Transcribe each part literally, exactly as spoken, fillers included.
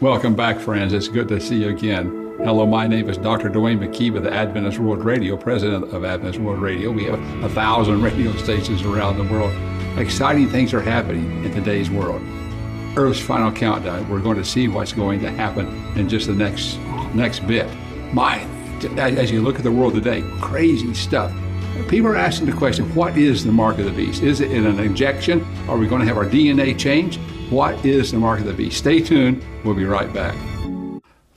Welcome back, friends. It's good to see you again. Hello, my name is Doctor Dwayne McKee with the Adventist World Radio, president of Adventist World Radio. We have a thousand radio stations around the world. Exciting things are happening in today's world. Earth's final countdown. We're going to see what's going to happen in just the next next bit. My, as you look at the world today, crazy stuff. People are asking the question, what is the mark of the beast? Is it an injection? Are we going to have our D N A change? What is the mark of the beast? Stay tuned. We'll be right back.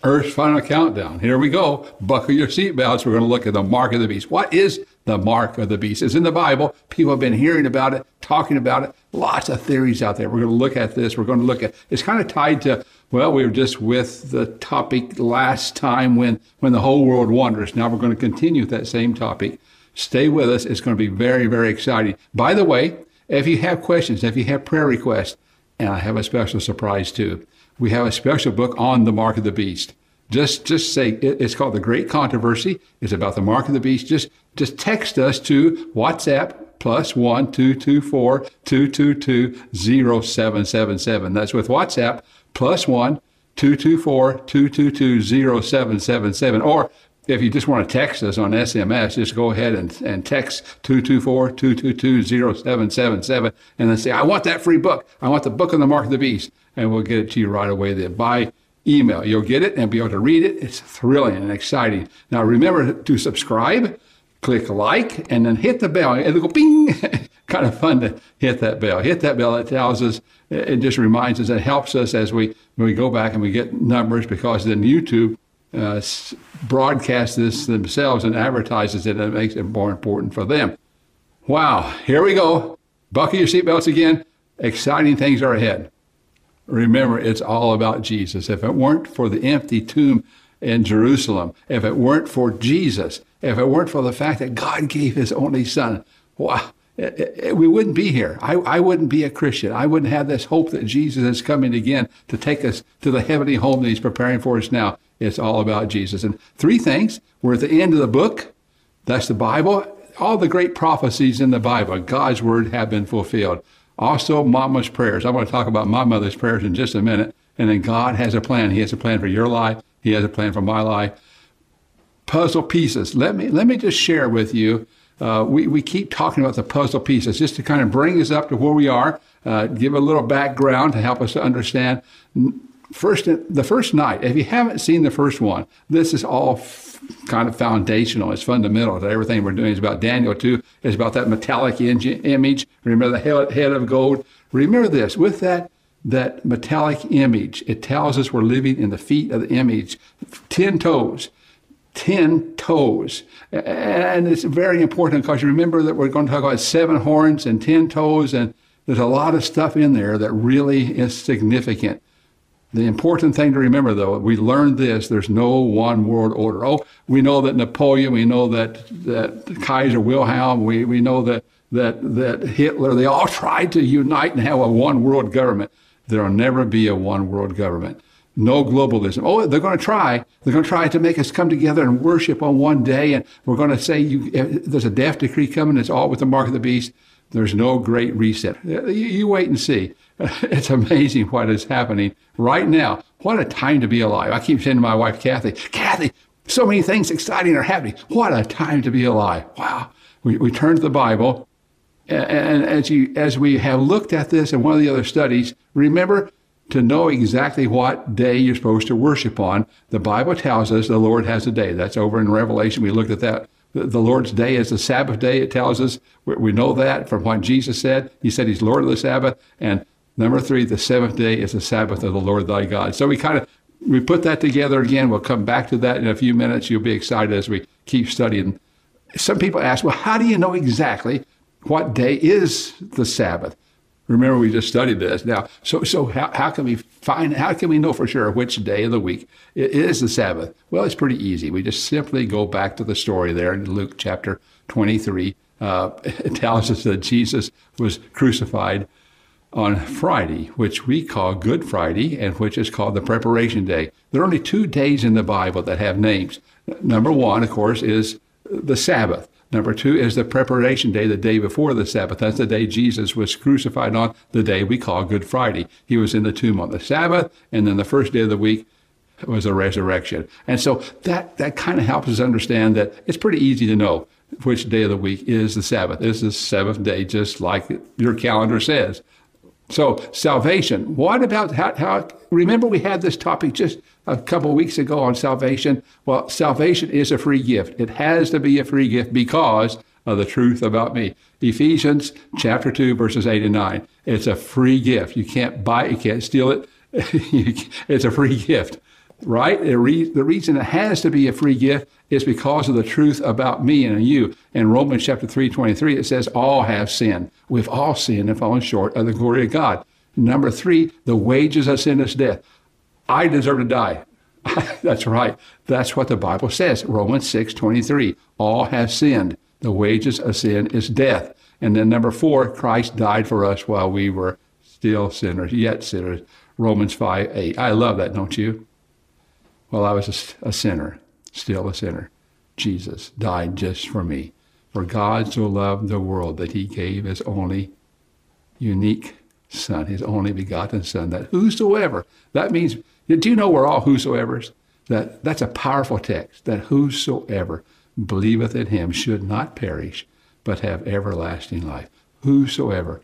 Earth's final countdown. Here we go. Buckle your seatbelts. We're going to look at the mark of the beast. What is the mark of the beast? It's in the Bible. People have been hearing about it, talking about it. Lots of theories out there. We're going to look at this. We're going to look at, it's kind of tied to, well, we were just with the topic last time when, when the whole world wanders. Now we're going to continue with that same topic. Stay with us. It's going to be very, very exciting. By the way, if you have questions, if you have prayer requests, and I have a special surprise too. We have a special book on the mark of the beast. Just just say, it, it's called The Great Controversy. It's about the mark of the beast. Just just text us to WhatsApp plus one two two four two two two zero seven seven seven. That's with WhatsApp plus one two two four two two two zero seven seven seven. Or if you just want to text us on S M S, just go ahead and, and text two two four, two two two, zero seven seven seven and then say, I want that free book. I want the book on the mark of the beast. And we'll get it to you right away there by email. You'll get it and be able to read it. It's thrilling and exciting. Now, remember to subscribe, click like, and then hit the bell. It'll go ping. Kind of fun to hit that bell. Hit that bell. It tells us, it just reminds us, it helps us as we, when we go back and we get numbers, because then YouTube Uh, broadcast this themselves and advertises it, and it makes it more important for them. Wow, here we go. Buckle your seatbelts again. Exciting things are ahead. Remember, it's all about Jesus. If it weren't for the empty tomb in Jerusalem, if it weren't for Jesus, if it weren't for the fact that God gave his only son, wow, it, it, we wouldn't be here. I, I wouldn't be a Christian. I wouldn't have this hope that Jesus is coming again to take us to the heavenly home that he's preparing for us now. It's all about Jesus. And three things. We're at the end of the book. That's the Bible. All the great prophecies in the Bible, God's word, have been fulfilled. Also, Mama's prayers. I want to talk about my mother's prayers in just a minute. And then God has a plan. He has a plan for your life. He has a plan for my life. Puzzle pieces. Let me, let me just share with you. Uh, we, we keep talking about the puzzle pieces just to kind of bring us up to where we are, uh, give a little background to help us to understand. First, the first night, if you haven't seen the first one, this is all kind of foundational. It's fundamental to everything we're doing. It's about Daniel two. It's about that metallic image. Remember the head of gold. Remember this. With that, that metallic image, it tells us we're living in the feet of the image. Ten toes. Ten toes. And it's very important because you remember that we're going to talk about seven horns and ten toes. And there's a lot of stuff in there that really is significant. The important thing to remember, though, we learned this, there's no one world order. Oh, we know that Napoleon, we know that, that Kaiser Wilhelm, we, we know that, that, that Hitler, they all tried to unite and have a one world government. There will never be a one world government. No globalism. Oh, they're going to try. They're going to try to make us come together and worship on one day. And we're going to say you, there's a death decree coming. It's all with the mark of the beast. There's no great reset. You, you wait and see. It's amazing what is happening right now. What a time to be alive. I keep saying to my wife, Kathy, Kathy, so many things exciting are happening. What a time to be alive. Wow. We, we turn to the Bible. And, and as, you, as we have looked at this in one of the other studies, remember to know exactly what day you're supposed to worship on. The Bible tells us the Lord has a day. That's over in Revelation. We looked at that. The Lord's day is the Sabbath day. It tells us, we know that from what Jesus said. He said he's Lord of the Sabbath. And number three, the seventh day is the Sabbath of the Lord thy God. So we kind of, we put that together again. We'll come back to that in a few minutes. You'll be excited as we keep studying. Some people ask, well, how do you know exactly what day is the Sabbath? Remember, we just studied this. Now, so so how, how can we find, how can we know for sure which day of the week it is the Sabbath? Well, it's pretty easy. We just simply go back to the story there in Luke chapter twenty-three. Uh, it tells us that Jesus was crucified on Friday, which we call Good Friday, and which is called the Preparation Day. There are only two days in the Bible that have names. Number one, of course, is the Sabbath. Number two is the preparation day, the day before the Sabbath. That's the day Jesus was crucified on, the day we call Good Friday. He was in the tomb on the Sabbath, and then the first day of the week was a resurrection. And so that, that kind of helps us understand that it's pretty easy to know which day of the week is the Sabbath. It's the seventh day, just like your calendar says. So salvation, what about how, how, remember we had this topic just a couple weeks ago on salvation. Well, salvation is a free gift. It has to be a free gift because of the truth about me. Ephesians chapter two, verses eight and nine. It's a free gift. You can't buy it, you can't steal it. It's a free gift, right? It re the reason it has to be a free gift is because of the truth about me and you. In Romans chapter three, twenty-three, it says, all have sinned. We've all sinned and fallen short of the glory of God. Number three, the wages of sin is death. I deserve to die. That's right. That's what the Bible says. Romans six, twenty-three, all have sinned. The wages of sin is death. And then number four, Christ died for us while we were still sinners, yet sinners. Romans five, eight. I love that, don't you? Well, I was a, a sinner, still a sinner. Jesus died just for me. For God so loved the world that he gave his only unique son, his only begotten son, that whosoever, that means, do you know we're all whosoever's? That, that's a powerful text, that whosoever believeth in him should not perish, but have everlasting life. Whosoever.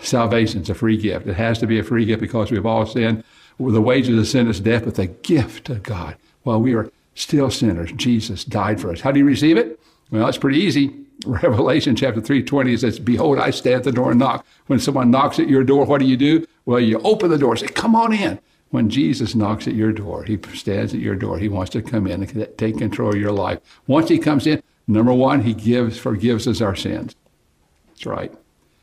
Salvation's a free gift. It has to be a free gift because we've all sinned. The wages of sin is death, but the gift of God. While we are still sinners, Jesus died for us. How do you receive it? Well, it's pretty easy. Revelation chapter three twenty says, behold, I stand at the door and knock. When someone knocks at your door, what do you do? Well, you open the door and say, come on in. When Jesus knocks at your door, he stands at your door. He wants to come in and take control of your life. Once he comes in, number one, he gives, forgives us our sins. That's right.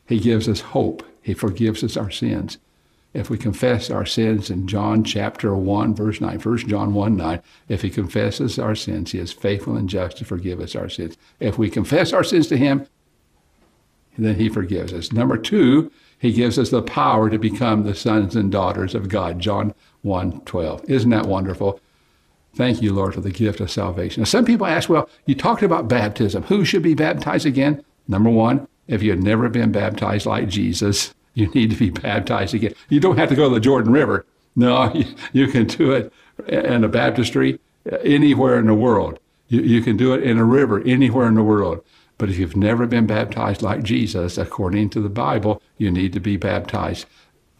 He gives us hope. He forgives us our sins. If we confess our sins in John chapter one, verse nine, First John one, nine, if he confesses our sins, he is faithful and just to forgive us our sins. If we confess our sins to him, then he forgives us. Number two, he gives us the power to become the sons and daughters of God, John one, twelve. Isn't that wonderful? Thank you, Lord, for the gift of salvation. Now, some people ask, well, you talked about baptism. Who should be baptized again? Number one, if you had never been baptized like Jesus, you need to be baptized again. You don't have to go to the Jordan River. No, you, you can do it in a baptistry anywhere in the world. You, you can do it in a river anywhere in the world. But if you've never been baptized like Jesus, according to the Bible, you need to be baptized.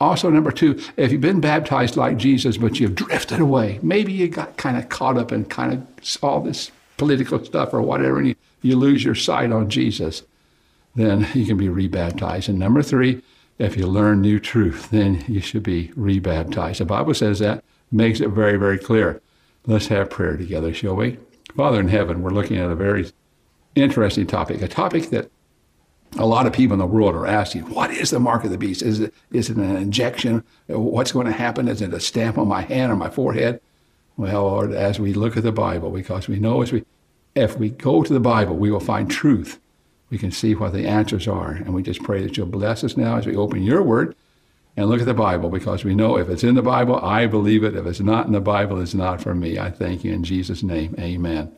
Also, number two, if you've been baptized like Jesus, but you've drifted away, maybe you got kind of caught up in kind of all this political stuff or whatever, and you, you lose your sight on Jesus, then you can be rebaptized. And number three, if you learn new truth, then you should be rebaptized. The Bible says that, makes it very, very clear. Let's have prayer together, shall we? Father in heaven, we're looking at a very interesting topic, a topic that a lot of people in the world are asking, what is the mark of the beast? Is it, is it an injection? What's going to happen? Is it a stamp on my hand or my forehead? Well, Lord, as we look at the Bible, because we know as we, if we go to the Bible, we will find truth. We can see what the answers are, and we just pray that you'll bless us now as we open your word and look at the Bible, because we know if it's in the Bible, I believe it. If it's not in the Bible, it's not for me. I thank you in Jesus' name, amen.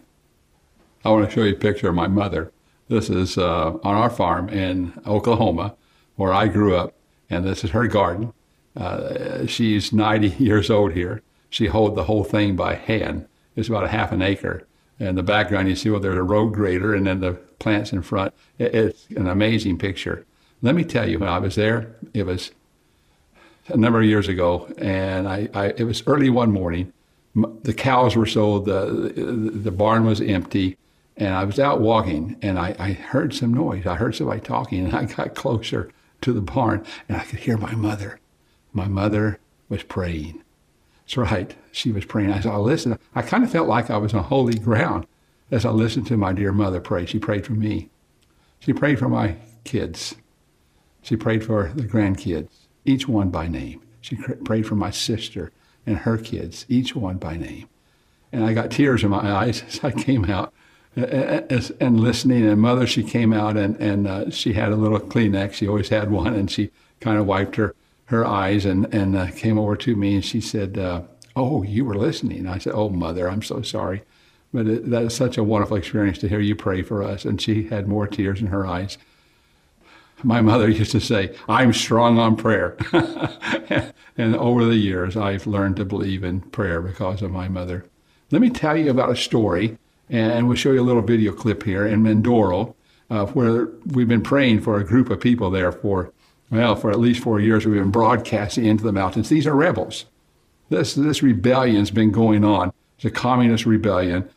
I want to show you a picture of my mother. This is uh, on our farm in Oklahoma, where I grew up, and this is her garden. Uh, she's ninety years old here. She hoed the whole thing by hand. It's about a half an acre. In the background, you see, well, there's a road grader, and then the plants in front. It's an amazing picture. Let me tell you, when I was there, it was a number of years ago, and I, I it was early one morning. The cows were sold, the, the barn was empty, and I was out walking, and I, I heard some noise. I heard somebody talking, and I got closer to the barn, and I could hear my mother. My mother was praying. That's right. She was praying. As I listened, I kind of felt like I was on holy ground as I listened to my dear mother pray. She prayed for me. She prayed for my kids. She prayed for the grandkids, each one by name. She prayed for my sister and her kids, each one by name. And I got tears in my eyes as I came out and listening. And mother, she came out and, and uh, she had a little Kleenex. She always had one, and she kind of wiped her her eyes and, and uh, came over to me, and she said, uh, oh, you were listening. And I said, oh, mother, I'm so sorry. But it, that is such a wonderful experience to hear you pray for us. And she had more tears in her eyes. My mother used to say, I'm strong on prayer. And over the years, I've learned to believe in prayer because of my mother. Let me tell you about a story, and we'll show you a little video clip here in Mindoro, uh, where we've been praying for a group of people there for, well, for at least four years. We've been broadcasting into the mountains. These are rebels. This, this rebellion's been going on. It's a communist rebellion.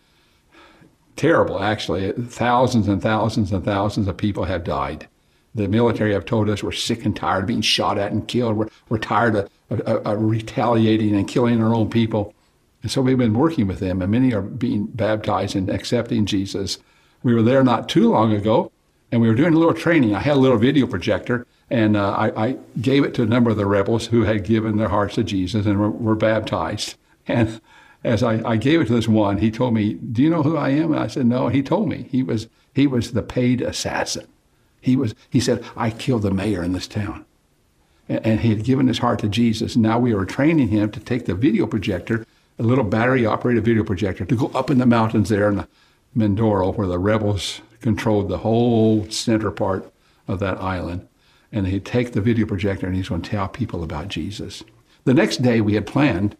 Terrible, actually. Thousands and thousands and thousands of people have died. The military have told us we're sick and tired of being shot at and killed. We're, we're tired of, of, of retaliating and killing our own people. And so we've been working with them, and many are being baptized and accepting Jesus. We were there not too long ago, and we were doing a little training. I had a little video projector, and uh, I, I gave it to a number of the rebels who had given their hearts to Jesus and were, were baptized. And as I, I gave it to this one, he told me, do you know who I am? And I said, no. He told me. He was, he was the paid assassin. He was, he said, I killed the mayor in this town. And, and he had given his heart to Jesus. Now we were training him to take the video projector, a little battery-operated video projector, to go up in the mountains there in Mindoro, where the rebels controlled the whole center part of that island. And he'd take the video projector, and he's going to tell people about Jesus. The next day, we had planned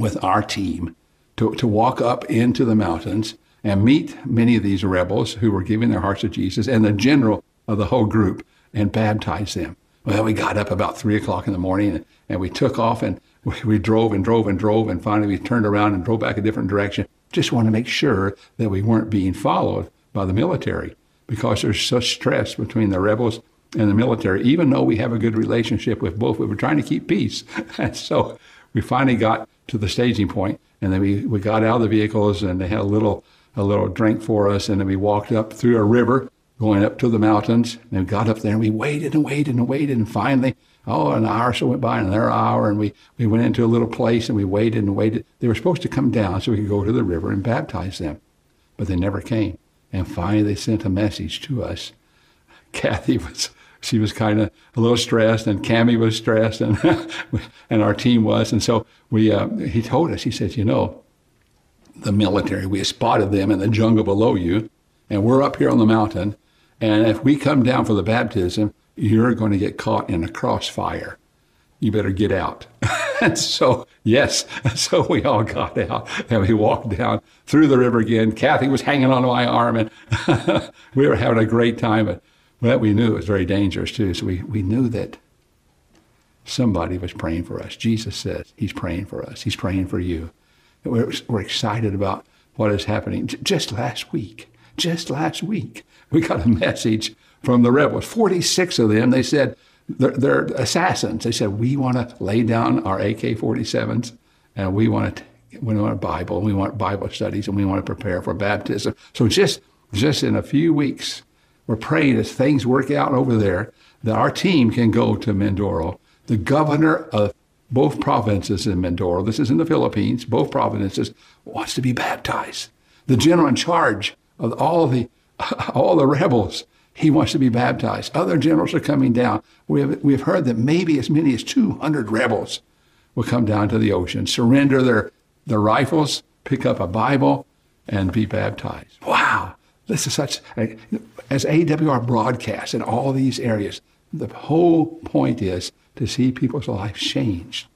with our team to, to walk up into the mountains and meet many of these rebels who were giving their hearts to Jesus and the general of the whole group and baptize them. Well, we got up about three o'clock in the morning and, and we took off and we, we drove and drove and drove and finally we turned around and drove back a different direction. Just wanted to make sure that we weren't being followed by the military because there's such stress between the rebels and the military, even though we have a good relationship with both. We were trying to keep peace. And so we finally got to the staging point and then we, we got out of the vehicles and they had a little a little drink for us, and then we walked up through a river, going up to the mountains, and we got up there, and we waited and waited and waited, and finally, oh, an hour or so went by, and another hour, and we, we went into a little place, and we waited and waited. They were supposed to come down so we could go to the river and baptize them, but they never came. And finally, they sent a message to us. Kathy was, she was kind of a little stressed, and Cammie was stressed, and, and our team was, and so we. Uh, he told us, he said, you know, the military, we spotted them in the jungle below you, and we're up here on the mountain, and if we come down for the baptism, you're going to get caught in a crossfire. You better get out. And so, yes, so we all got out, and we walked down through the river again. Kathy was hanging on to my arm, and we were having a great time, but well, we knew it was very dangerous, too, so we, we knew that somebody was praying for us. Jesus says he's praying for us. He's praying for you. We're, we're excited about what is happening. J- just last week, just last week, we got a message from the rebels. forty-six of them, they said, they're, they're assassins. They said, we want to lay down our A K forty-sevens, and we want to we want a Bible, and we want Bible studies, and we want to prepare for baptism. So just, just in a few weeks, we're praying as things work out over there, that our team can go to Mindoro. The governor of both provinces in Mindoro, this is in the Philippines, both provinces, wants to be baptized. The general in charge of all the all the rebels, he wants to be baptized. Other generals are coming down. We have, we have heard that maybe as many as two hundred rebels will come down to the ocean, surrender their, their rifles, pick up a Bible, and be baptized. Wow, this is such, a, as A W R broadcasts in all these areas, the whole point is to see people's lives changed.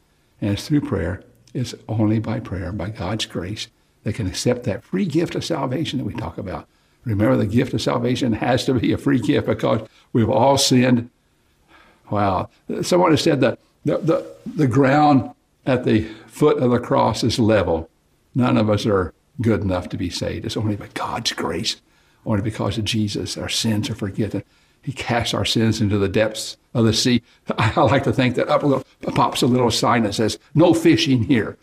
And it's through prayer. It's only by prayer, by God's grace, they can accept that free gift of salvation that we talk about. Remember, the gift of salvation has to be a free gift because we've all sinned. Wow. Someone has said that the, the, the ground at the foot of the cross is level. None of us are good enough to be saved. It's only by God's grace, only because of Jesus, our sins are forgiven. He casts our sins into the depths of the sea. I like to think that up a little, pops a little sign that says, no fishing here.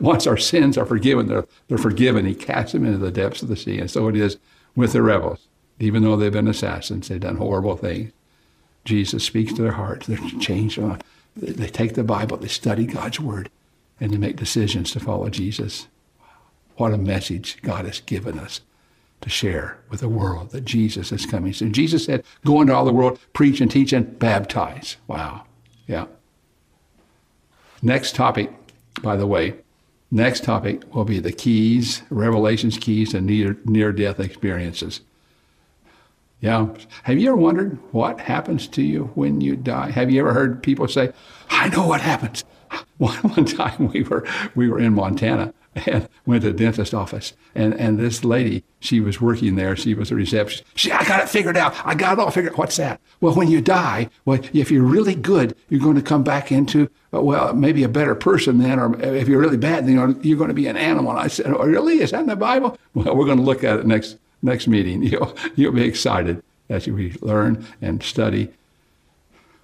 Once our sins are forgiven, they're, they're forgiven. He casts them into the depths of the sea. And so it is with the rebels. Even though they've been assassins, they've done horrible things. Jesus speaks to their hearts. They're changed. They take the Bible. They study God's word. And they make decisions to follow Jesus. What a message God has given us to share with the world, that Jesus is coming soon. Jesus said, go into all the world, preach and teach and baptize. Wow, yeah. Next topic, by the way, Next topic will be the keys, Revelation's keys to near, near-death experiences. Yeah, have you ever wondered what happens to you when you die? Have you ever heard people say, I know what happens? One, one time we were we were in Montana and went to the dentist office, and, and this lady, she was working there, she was a receptionist. She, I got it figured out, I got it all figured out. What's that? Well, when you die, well, if you're really good, you're going to come back into, well, maybe a better person then, or if you're really bad, then you're, you're going to be an animal. And I said, oh, really? Is that in the Bible? Well, we're going to look at it next next meeting. You'll, you'll be excited as we learn and study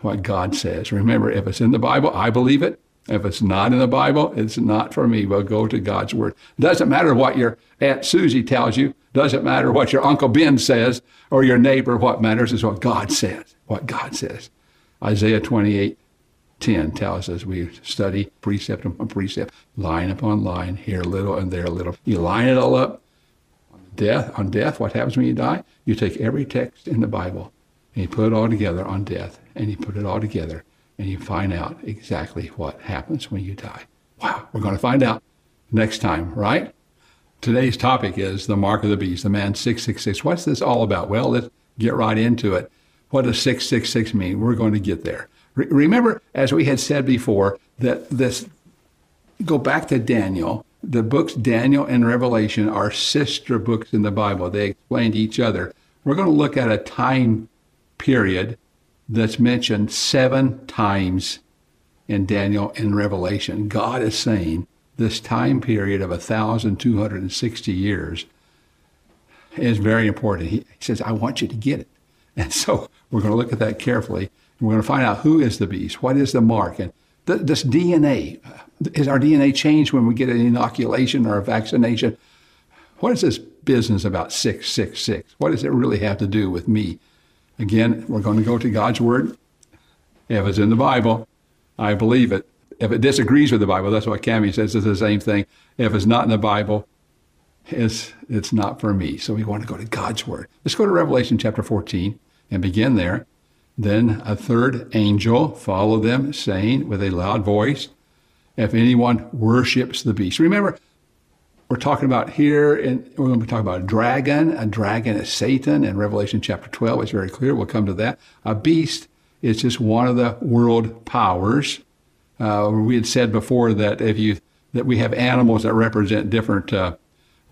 what God says. Remember, if it's in the Bible, I believe it. If it's not in the Bible, it's not for me. Well, go to God's Word. Doesn't matter what your Aunt Susie tells you. Doesn't matter what your Uncle Ben says or your neighbor. What matters is what God says, what God says. Isaiah twenty-eight ten tells us we study precept upon precept, line upon line, here a little and there a little. You line it all up. Death, on death, what happens when you die? You take every text in the Bible and you put it all together on death, and you put it all together, and you find out exactly what happens when you die. Wow, we're going to find out next time, right? Today's topic is the mark of the beast, the man six six six. What's this all about? Well, let's get right into it. What does six six six mean? We're going to get there. Re- remember, as we had said before, that this, go back to Daniel. The books Daniel and Revelation are sister books in the Bible. They explain to each other. We're going to look at a time period that's mentioned seven times in Daniel and Revelation. God is saying this time period of one thousand two hundred sixty years is very important. He says, I want you to get it. And so we're going to look at that carefully. We're going to find out who is the beast, what is the mark, and th- this D N A. Is our D N A changed when we get an inoculation or a vaccination? What is this business about six six six? What does it really have to do with me? Again, we're going to go to God's Word. If it's in the Bible, I believe it. If it disagrees with the Bible, that's what Cammie says, it's the same thing. If it's not in the Bible, it's, it's not for me. So we want to go to God's Word. Let's go to Revelation chapter fourteen and begin there. Then a third angel followed them, saying with a loud voice, if anyone worships the beast. Remember, we're talking about here, and we're going to be talking about a dragon. A dragon is Satan in Revelation chapter twelve. It's very clear. We'll come to that. A beast is just one of the world powers. Uh, we had said before that if you that we have animals that represent different uh,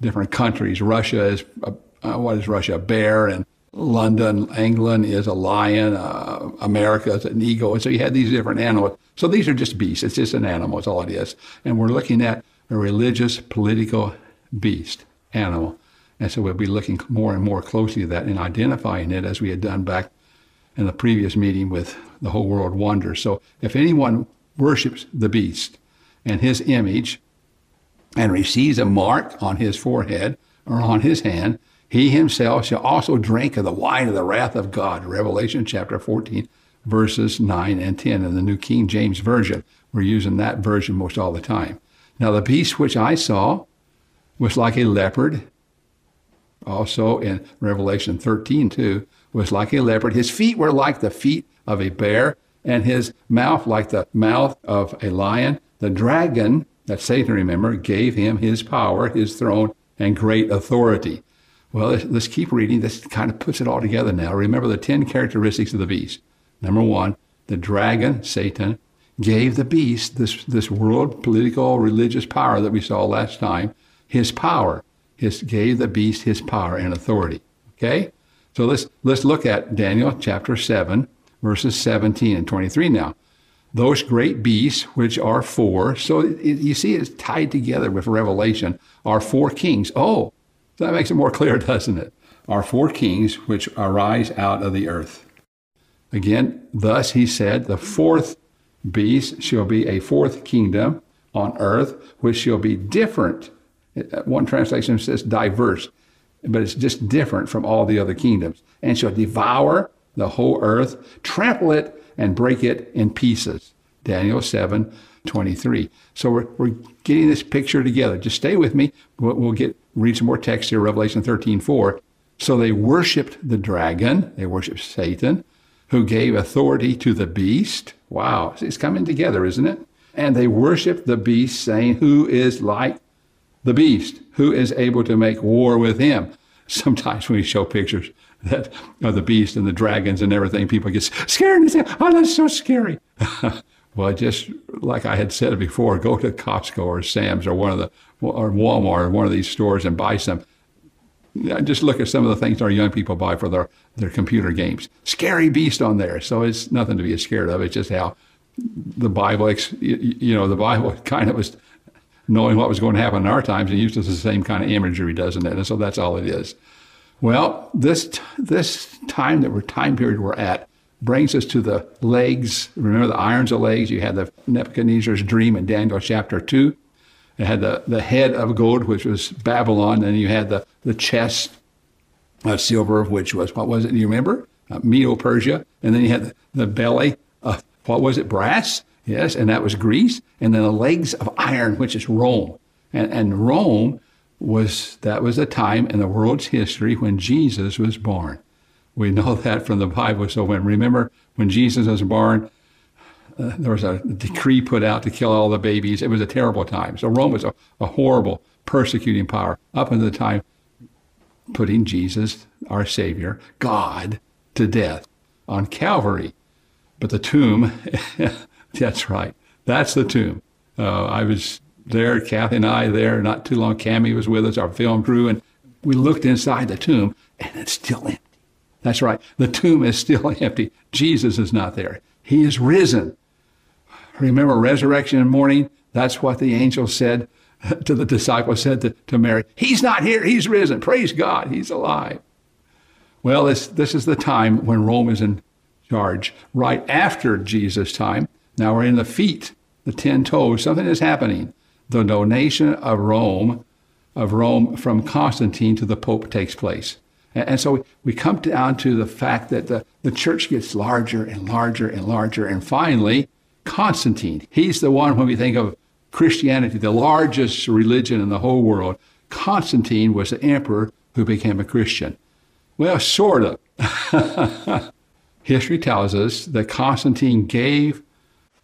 different countries. Russia is a, uh, what is Russia? A bear, and London, England is a lion, uh, America is an eagle. And so you had these different animals. So these are just beasts. It's just an animal is all it is. And we're looking at a religious, political beast, animal. And so we'll be looking more and more closely at that and identifying it as we had done back in the previous meeting with the whole world wonders. So if anyone worships the beast and his image and receives a mark on his forehead or on his hand, he himself shall also drink of the wine of the wrath of God. Revelation chapter fourteen, verses nine and ten in the New King James Version. We're using that version most all the time. Now the beast which I saw was like a leopard. Also in Revelation thirteen, too, was like a leopard. His feet were like the feet of a bear, and his mouth like the mouth of a lion. The dragon, that Satan, remember, gave him his power, his throne, and great authority. Well, let's keep reading. This kind of puts it all together now. Remember the ten characteristics of the beast. Number one, the dragon, Satan, gave the beast, this, this world, political, religious power that we saw last time, his power. His, gave the beast his power and authority. Okay? So let's, let's look at Daniel chapter seven, verses seventeen and twenty-three now. Those great beasts, which are four, so it, you see it's tied together with Revelation, are four kings. Oh, so that makes it more clear, doesn't it? Are four kings which arise out of the earth. Again, thus he said, the fourth beast shall be a fourth kingdom on earth, which shall be different. One translation says diverse, but it's just different from all the other kingdoms. And shall devour the whole earth, trample it, and break it in pieces. Daniel seven twenty-three. So we're, we're getting this picture together. Just stay with me. We'll, we'll get read some more text here, Revelation thirteen four. So they worshiped the dragon, they worshiped Satan, who gave authority to the beast. Wow, it's coming together, isn't it? And they worshiped the beast, saying, who is like the beast? Who is able to make war with him? Sometimes when we show pictures that of the beast and the dragons and everything, people get scared and say, oh, that's so scary. Well, just like I had said before, go to Costco or Sam's or one of the or Walmart or one of these stores and buy some. Just look at some of the things our young people buy for their, their computer games. Scary beast on there. So it's nothing to be scared of. It's just how the Bible, you know, the Bible kind of was knowing what was going to happen in our times and uses the same kind of imagery, doesn't it? And so that's all it is. Well, this this time that we're time period we're at brings us to the legs. Remember the irons of legs? You had the Nebuchadnezzar's dream in Daniel chapter two. It had the, the head of gold, which was Babylon, and you had the, the chest of silver, which was, what was it, do you remember? Uh, Medo-Persia. And then you had the, the belly of, what was it, brass? Yes, and that was Greece. And then the legs of iron, which is Rome. And, and Rome was, that was a time in the world's history when Jesus was born. We know that from the Bible. So when remember when Jesus was born, uh, there was a decree put out to kill all the babies. It was a terrible time. So Rome was a, a horrible persecuting power up until the time putting Jesus, our Savior, God, to death on Calvary. But the tomb, that's right. That's the tomb. Uh, I was there, Kathy and I there, not too long. Cammie was with us, our film crew, and we looked inside the tomb, and it's still empty. That's right. The tomb is still empty. Jesus is not there. He is risen. Remember resurrection morning? That's what the angel said to the disciples, said to, to Mary. He's not here. He's risen. Praise God. He's alive. Well, this, this is the time when Rome is in charge, right after Jesus' time. Now we're in the feet, the ten toes. Something is happening. The donation of Rome, of Rome from Constantine to the Pope takes place. And so we come down to the fact that the, the church gets larger and larger and larger. And finally, Constantine, he's the one when we think of Christianity, the largest religion in the whole world. Constantine was the emperor who became a Christian. Well, sort of. History tells us that Constantine gave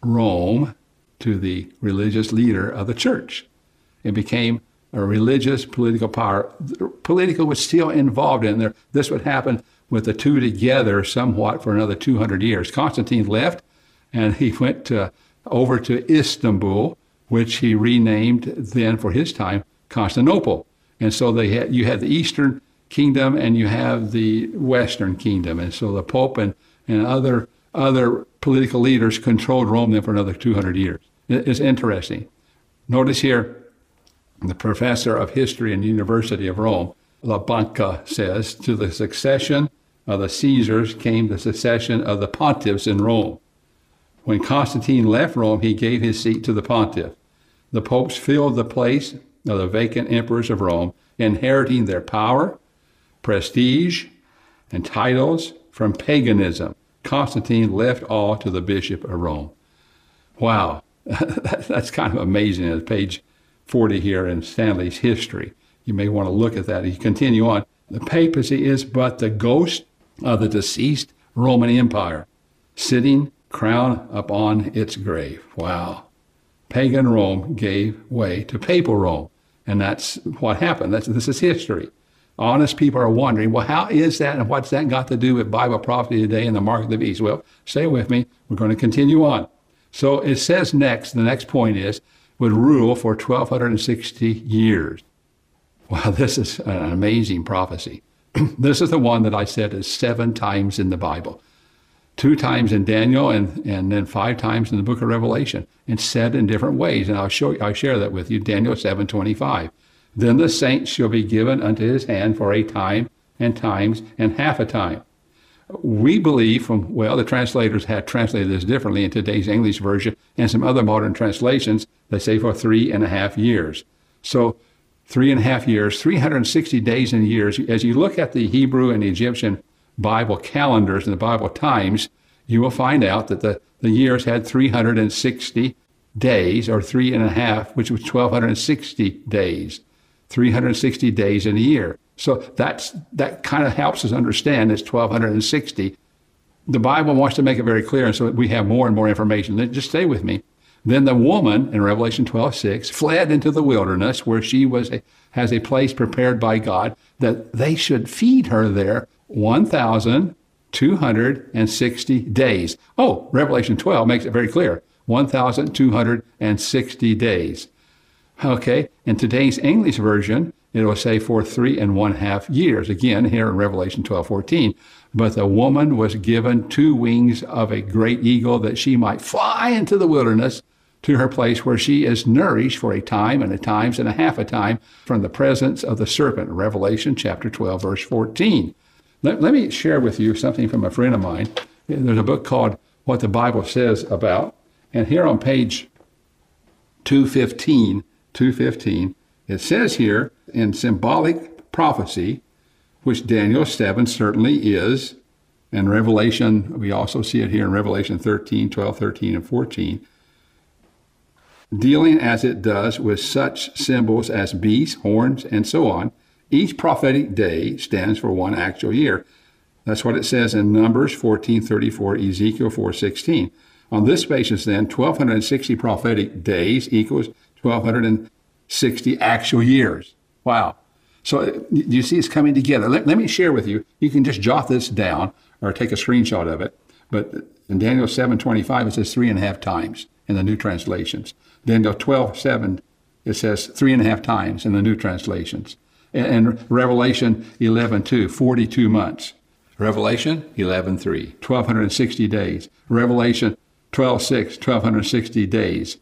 Rome to the religious leader of the church. It became a religious political power. Political was still involved in there. This would happen with the two together somewhat for another two hundred years. Constantine left, and he went to, over to Istanbul, which he renamed then for his time Constantinople. And so they had, you had the Eastern Kingdom and you have the Western Kingdom. And so the Pope and, and other, other political leaders controlled Rome then for another two hundred years. It's interesting. Notice here, the professor of history in the University of Rome, La Banca, says, to the succession of the Caesars came the succession of the pontiffs in Rome. When Constantine left Rome, he gave his seat to the pontiff. The popes filled the place of the vacant emperors of Rome, inheriting their power, prestige, and titles from paganism. Constantine left all to the bishop of Rome. Wow, that's kind of amazing. It's page forty here in Stanley's history. You may want to look at that. You continue on. The papacy is but the ghost of the deceased Roman Empire, sitting crown upon its grave. Wow. Pagan Rome gave way to papal Rome. And that's what happened. That's, this is history. Honest people are wondering, well, how is that and what's that got to do with Bible prophecy today and the mark of the beast? Well, stay with me. We're going to continue on. So it says next, the next point is, would rule for twelve hundred sixty years. Wow, this is an amazing prophecy. This is the one that I said is seven times in the Bible. Two times in Daniel and, and then five times in the book of Revelation. It's said in different ways, and I'll, show, I'll share that with you. Daniel seven twenty-five. Then the saints shall be given unto his hand for a time and times and half a time. We believe from, well, the translators have translated this differently in today's English version and some other modern translations. They say for three and a half years. So three and a half years, three hundred sixty days and years. As you look at the Hebrew and the Egyptian Bible calendars and the Bible times, you will find out that the, the years had three hundred sixty days or three and a half, which was twelve hundred sixty days, three hundred sixty days in a year. So that's, that kind of helps us understand it's twelve hundred sixty. The Bible wants to make it very clear, and so we have more and more information. Just stay with me. Then the woman, in Revelation twelve six, fled into the wilderness where she was a, has a place prepared by God that they should feed her there one thousand two hundred sixty days. Oh, Revelation twelve makes it very clear, one thousand two hundred sixty days. Okay, in today's English version, it will say for three and one half years, again, here in Revelation twelve fourteen. But the woman was given two wings of a great eagle that she might fly into the wilderness to her place where she is nourished for a time and a times and a half a time from the presence of the serpent, Revelation chapter twelve, verse fourteen. Let, let me share with you something from a friend of mine. There's a book called What the Bible Says About, and here on page two fifteen, two fifteen, it says here in symbolic prophecy, which Daniel seven certainly is, and Revelation, we also see it here in Revelation thirteen, twelve, thirteen, and fourteen, dealing as it does with such symbols as beasts, horns, and so on. Each prophetic day stands for one actual year. That's what it says in Numbers fourteen thirty-four, Ezekiel four sixteen. On this basis then, twelve sixty prophetic days equals twelve sixty actual years. Wow. So you see it's coming together. Let, let me share with you. You can just jot this down or take a screenshot of it. But in Daniel seven twenty-five, it says three and a half times in the new translations. Daniel twelve seven, it says three and a half times in the new translations. And, and Revelation eleven two, forty-two months. Revelation eleven three, twelve sixty days. Revelation twelve six, twelve sixty days.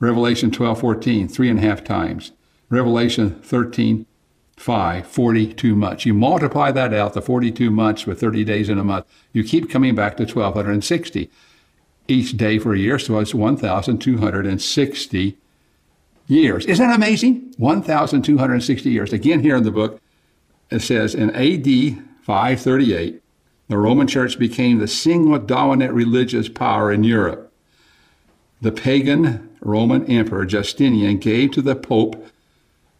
Revelation twelve fourteen, three and a half times. Revelation thirteen. five, forty-two months. You multiply that out, the forty-two months with thirty days in a month, you keep coming back to twelve sixty. Each day for a year, so it's one thousand two hundred sixty years. Isn't that amazing? one thousand two hundred sixty years. Again, here in the book, it says, in A D five thirty-eight, the Roman Church became the single dominant religious power in Europe. The pagan Roman Emperor Justinian gave to the Pope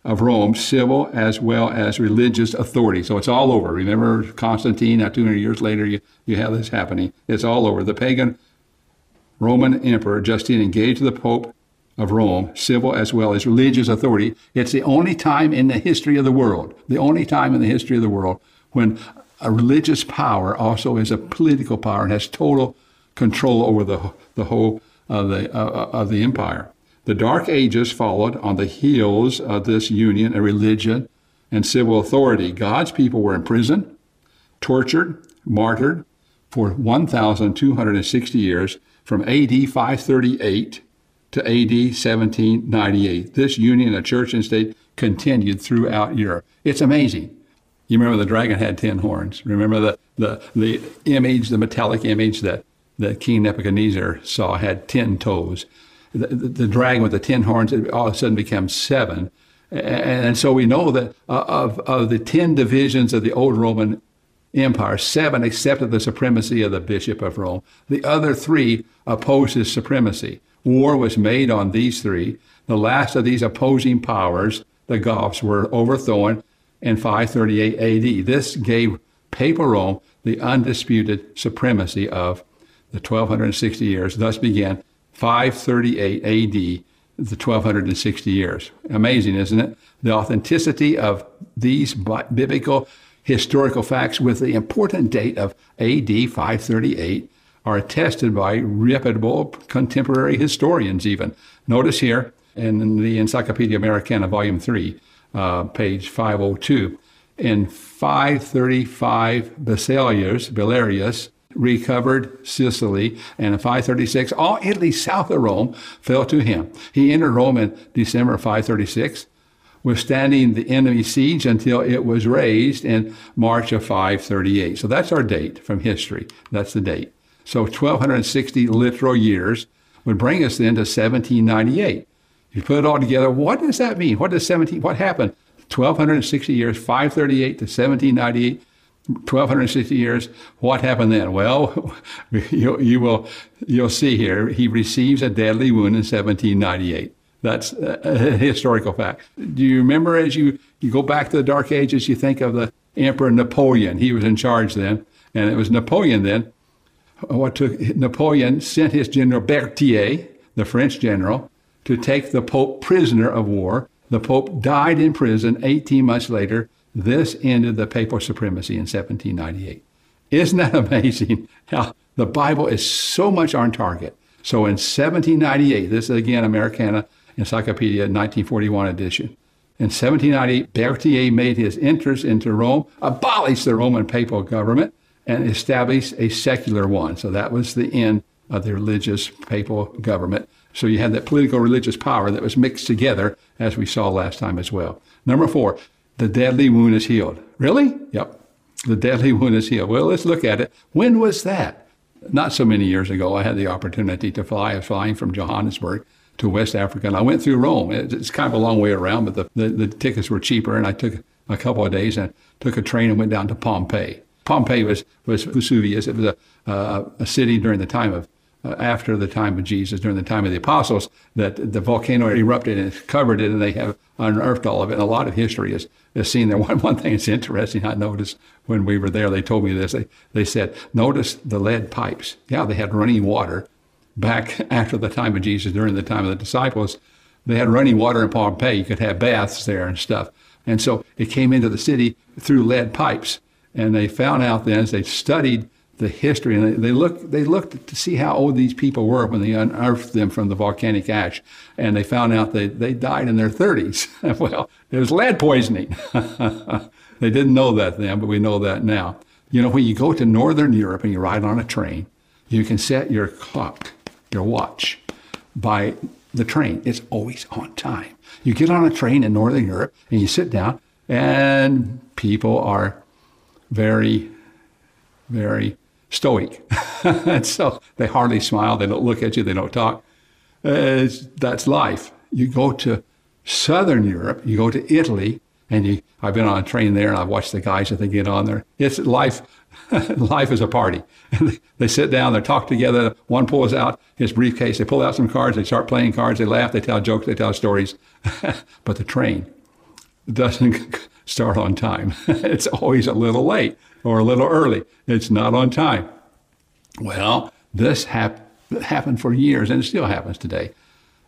of Rome civil as well as religious authority. So it's all over. Remember Constantine, now two hundred years later, you, you have this happening. It's all over. The pagan Roman Emperor Justinian gave to the Pope of Rome civil as well as religious authority. It's the only time in the history of the world, the only time in the history of the world when a religious power also is a political power and has total control over the, the whole of the, uh, of the empire. The Dark Ages followed on the heels of this union of religion and civil authority. God's people were imprisoned, tortured, martyred for one thousand two hundred sixty years from A D five thirty-eight to A D seventeen ninety-eight. This union of church and state continued throughout Europe. It's amazing. You remember the dragon had ten horns. Remember the, the, the image, the metallic image that, that King Nebuchadnezzar saw had ten toes. The, the dragon with the ten horns, it all of a sudden becomes seven. And, and so we know that of, of the ten divisions of the old Roman Empire, seven accepted the supremacy of the Bishop of Rome. The other three opposed his supremacy. War was made on these three. The last of these opposing powers, the Goths, were overthrown in five thirty-eight A D. This gave Papal Rome the undisputed supremacy of the twelve sixty years. Thus began five thirty-eight A D, the twelve sixty years. Amazing, isn't it? The authenticity of these biblical historical facts with the important date of A D five thirty-eight are attested by reputable contemporary historians even. Notice here in the Encyclopedia Americana, volume three, uh, page five oh two, in five thirty-five Basilius, Valerius, recovered Sicily, and in five thirty-six, all Italy south of Rome fell to him. He entered Rome in December of five thirty-six, withstanding the enemy siege until it was raised in March of five thirty-eight. So that's our date from history. That's the date. So twelve sixty literal years would bring us then to seventeen ninety-eight. You put it all together, what does that mean? What does seventeen, what happened? twelve sixty years, five thirty-eight to seventeen ninety-eight, twelve sixty years. What happened then? Well, you, you will, you'll see here, he receives a deadly wound in seventeen ninety-eight. That's a historical fact. Do you remember as you, you go back to the Dark Ages, you think of the Emperor Napoleon. He was in charge then, and it was Napoleon then. What took Napoleon sent his general Berthier, the French general, to take the Pope prisoner of war. The Pope died in prison eighteen months later. This ended the papal supremacy in seventeen ninety-eight. Isn't that amazing how the Bible is so much on target? So in seventeen ninety-eight, this is again Americana Encyclopedia, nineteen forty-one edition. In seventeen ninety-eight, Berthier made his entrance into Rome, abolished the Roman papal government, and established a secular one. So that was the end of the religious papal government. So you had that political religious power that was mixed together, as we saw last time as well. Number four, the deadly wound is healed. Really? Yep. The deadly wound is healed. Well, let's look at it. When was that? Not so many years ago, I had the opportunity to fly. I was flying from Johannesburg to West Africa, and I went through Rome. It's kind of a long way around, but the, the, the tickets were cheaper, and I took a couple of days and took a train and went down to Pompeii. Pompeii was, was Vesuvius. It was a, uh, a city during the time of, uh, after the time of Jesus, during the time of the apostles, that the volcano erupted and it covered it, and they have unearthed all of it. And a lot of history is, is seen there. One, one thing that's interesting, I noticed when we were there, they told me this. They, they said, notice the lead pipes. Yeah, they had running water back after the time of Jesus, during the time of the disciples. They had running water in Pompeii. You could have baths there and stuff. And so it came into the city through lead pipes. And they found out then, as they studied the history, and they, they looked they looked to see how old these people were when they unearthed them from the volcanic ash, and they found out they, they died in their thirties. Well, it was lead poisoning. They didn't know that then, but we know that now. You know, when you go to Northern Europe and you ride on a train, you can set your clock, your watch, by the train. It's always on time. You get on a train in Northern Europe, and you sit down, and people are very, very stoic. And so they hardly smile. They don't look at you. They don't talk. Uh, that's life. You go to Southern Europe, you go to Italy, and you, I've been on a train there, and I've watched the guys that they get on there. It's life. Life is a party. They, they sit down. They talk together. One pulls out his briefcase. They pull out some cards. They start playing cards. They laugh. They tell jokes. They tell stories. But the train doesn't start on time. It's always a little late or a little early. It's not on time. Well, this hap happened for years, and it still happens today,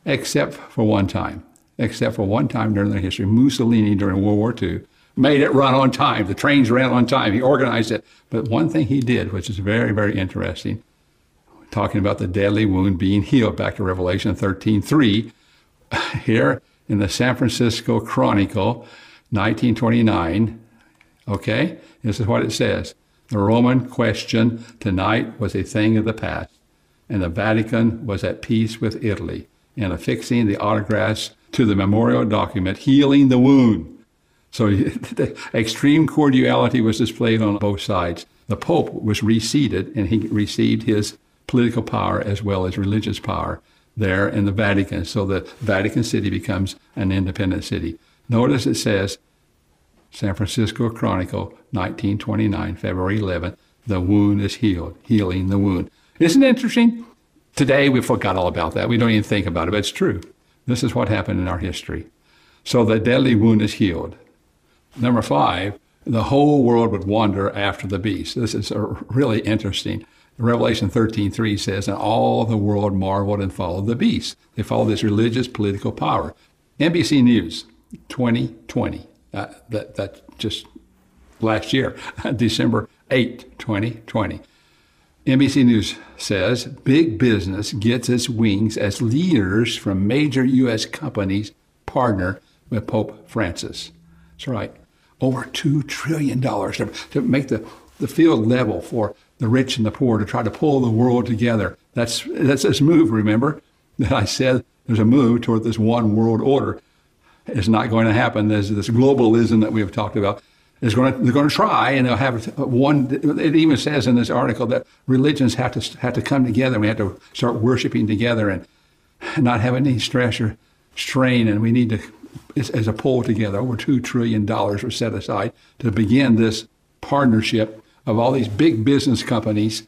except for one time. Except for one time during their history. Mussolini, during World War Two, made it run on time. The trains ran on time. He organized it. But one thing he did, which is very, very interesting, talking about the deadly wound being healed, back to Revelation thirteen three, here in the San Francisco Chronicle, nineteen twenty-nine, okay? This is what it says. The Roman question tonight was a thing of the past, and the Vatican was at peace with Italy in affixing the autographs to the memorial document, healing the wound. So extreme cordiality was displayed on both sides. The Pope was reseated, and he received his political power as well as religious power there in the Vatican. So the Vatican City becomes an independent city. Notice it says, San Francisco Chronicle, nineteen twenty-nine, February eleventh, the wound is healed, healing the wound. Isn't it interesting? Today, we forgot all about that. We don't even think about it, but it's true. This is what happened in our history. So the deadly wound is healed. Number five, the whole world would wander after the beast. This is a really interesting. Revelation thirteen three says, and all the world marveled and followed the beast. They followed this religious political power. N B C News. twenty twenty, uh, that, that just last year, December eighth, twenty twenty. N B C News says, big business gets its wings as leaders from major U S companies partner with Pope Francis. That's right. Over two trillion dollars to, to make the, the field level for the rich and the poor, to try to pull the world together. That's, that's this move, remember, that I said there's a move toward this one world order. It's not going to happen. There's this globalism that we have talked about. It's going to, they're going to try, and they'll have one. It even says in this article that religions have to have to come together, and we have to start worshiping together and not have any stress or strain. And we need to, as a pull together, over two trillion dollars were set aside to begin this partnership of all these big business companies,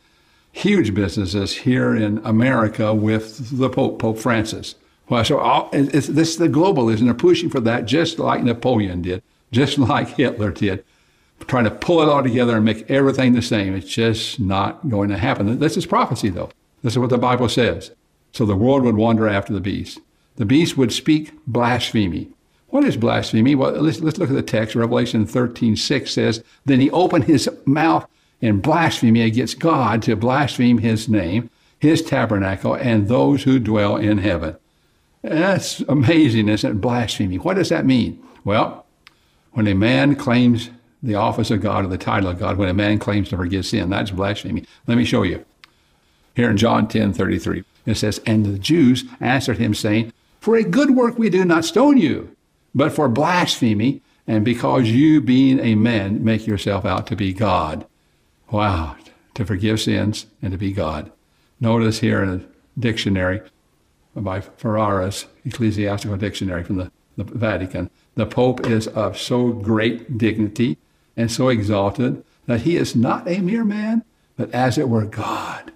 huge businesses here in America with the Pope, Pope Francis. Well, so all, it's, this is the globalism. They're pushing for that, just like Napoleon did, just like Hitler did, trying to pull it all together and make everything the same. It's just not going to happen. This is prophecy, though. This is what the Bible says. So the world would wander after the beast. The beast would speak blasphemy. What is blasphemy? Well, let's, let's look at the text. Revelation thirteen six says, "Then he opened his mouth in blasphemy against God to blaspheme his name, his tabernacle, and those who dwell in heaven." That's amazing, isn't it? Blasphemy. What does that mean? Well, when a man claims the office of God or the title of God, when a man claims to forgive sin, that's blasphemy. Let me show you. Here in John ten thirty-three, it says, "And the Jews answered him, saying, For a good work we do not stone you, but for blasphemy, and because you, being a man, make yourself out to be God." Wow, to forgive sins and to be God. Notice here in a dictionary by Ferrara's Ecclesiastical Dictionary from the, the Vatican, "The Pope is of so great dignity and so exalted that he is not a mere man, but as it were God,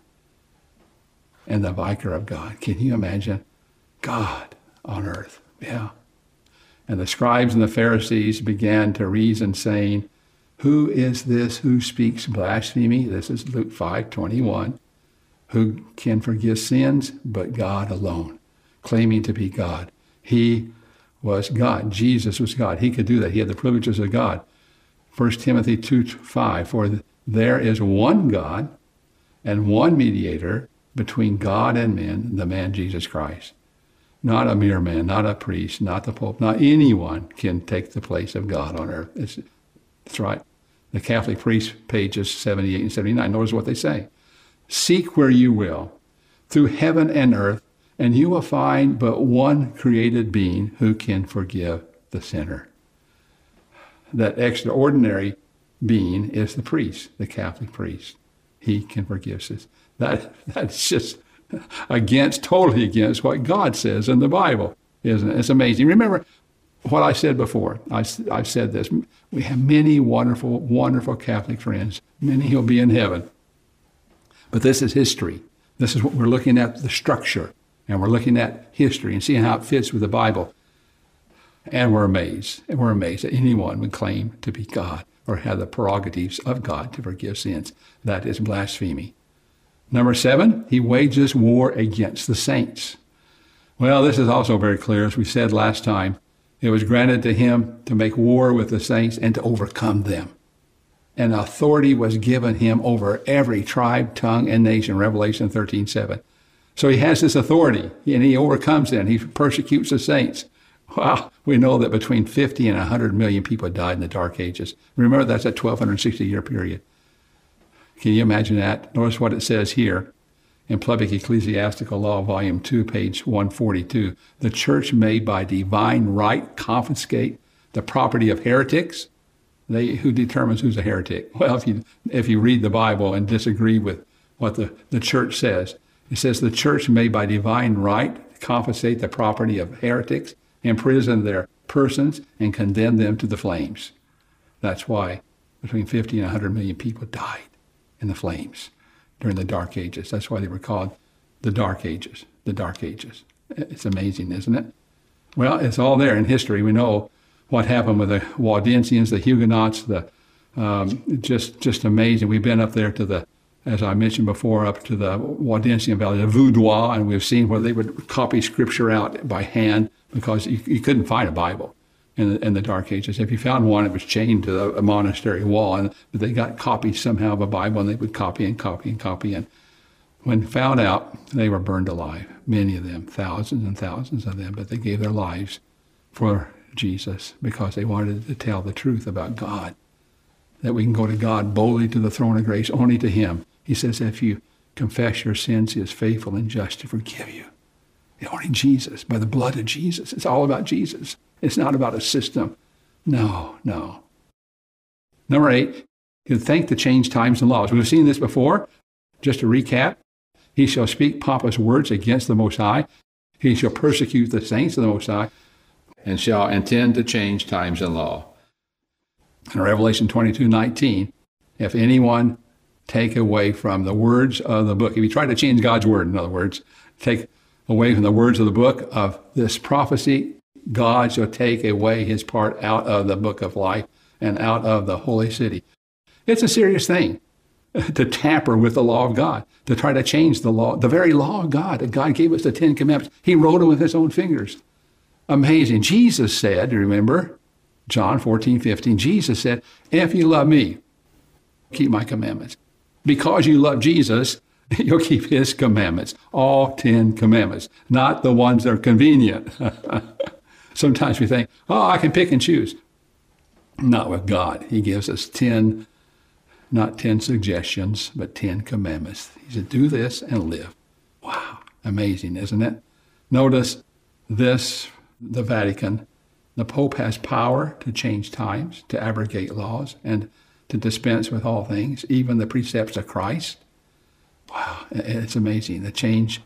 and the vicar of God." Can you imagine? God on earth, yeah. "And the scribes and the Pharisees began to reason, saying, Who is this who speaks blasphemy?" This is Luke five twenty-one. "Who can forgive sins but God alone," claiming to be God. He was God. Jesus was God. He could do that. He had the privileges of God. First Timothy two five, "For there is one God and one mediator between God and men, the man Jesus Christ." Not a mere man, not a priest, not the Pope, not anyone can take the place of God on earth. It's, that's right. The Catholic Priest, pages seventy-eight and seventy-nine, notice what they say. "Seek where you will, through heaven and earth, and you will find but one created being who can forgive the sinner." That extraordinary being is the priest, the Catholic priest. He can forgive sins. That, that's just against, totally against what God says in the Bible, isn't it? It's amazing. Remember what I said before. I, I've said this. We have many wonderful, wonderful Catholic friends. Many who'll be in heaven. But this is history. This is what we're looking at, the structure. And we're looking at history and seeing how it fits with the Bible. And we're amazed. And we're amazed that anyone would claim to be God or have the prerogatives of God to forgive sins. That is blasphemy. Number seven, he wages war against the saints. Well, this is also very clear. As we said last time, it was granted to him to make war with the saints and to overcome them. And authority was given him over every tribe, tongue, and nation, Revelation thirteen seven. So he has this authority, and he overcomes them. He persecutes the saints. Wow, we know that between fifty and one hundred million people died in the Dark Ages. Remember, that's a twelve sixty year period. Can you imagine that? Notice what it says here in Public Ecclesiastical Law, Volume two, page one forty-two. "The church may by divine right confiscate the property of heretics." They, who determines who's a heretic? Well, if you, if you read the Bible and disagree with what the, the church says, it says the church may by divine right confiscate the property of heretics, imprison their persons, and condemn them to the flames. That's why between fifty and one hundred million people died in the flames during the Dark Ages. That's why they were called the Dark Ages, the Dark Ages. It's amazing, isn't it? Well, it's all there in history. We know what happened with the Waldensians, the Huguenots, the um, just just amazing. We've been up there to the, as I mentioned before, up to the Waldensian Valley, the Vaudois, and we've seen where they would copy scripture out by hand because you, you couldn't find a Bible in the, in the Dark Ages. If you found one, it was chained to the, a monastery wall, and they got copies somehow of a Bible, and they would copy and copy and copy. And when found out, they were burned alive, many of them, thousands and thousands of them, but they gave their lives for Jesus, because they wanted to tell the truth about God, that we can go to God boldly to the throne of grace, only to him. He says, if you confess your sins, he is faithful and just to forgive you. Only Jesus, by the blood of Jesus. It's all about Jesus. It's not about a system. No, no. Number eight, he'll thank the changed times and laws. We've seen this before. Just to recap, he shall speak pompous words against the Most High. He shall persecute the saints of the Most High, and shall intend to change times and law. In Revelation twenty-two nineteen, if anyone take away from the words of the book, if you try to change God's word, in other words, take away from the words of the book of this prophecy, God shall take away his part out of the book of life and out of the holy city. It's a serious thing. to tamper with the law of God, to try to change the law, the very law of God that God gave us, the Ten Commandments. He wrote them with his own fingers. Amazing. Jesus said, remember, John fourteen fifteen, Jesus said, if you love me, keep my commandments. Because you love Jesus, you'll keep his commandments, all Ten Commandments, not the ones that are convenient. Sometimes we think, oh, I can pick and choose. Not with God. He gives us ten, not ten suggestions, but Ten Commandments. He said, do this and live. Wow, amazing, isn't it? Notice this, the Vatican. The Pope has power to change times, to abrogate laws, and to dispense with all things, even the precepts of Christ. Wow, it's amazing. The change,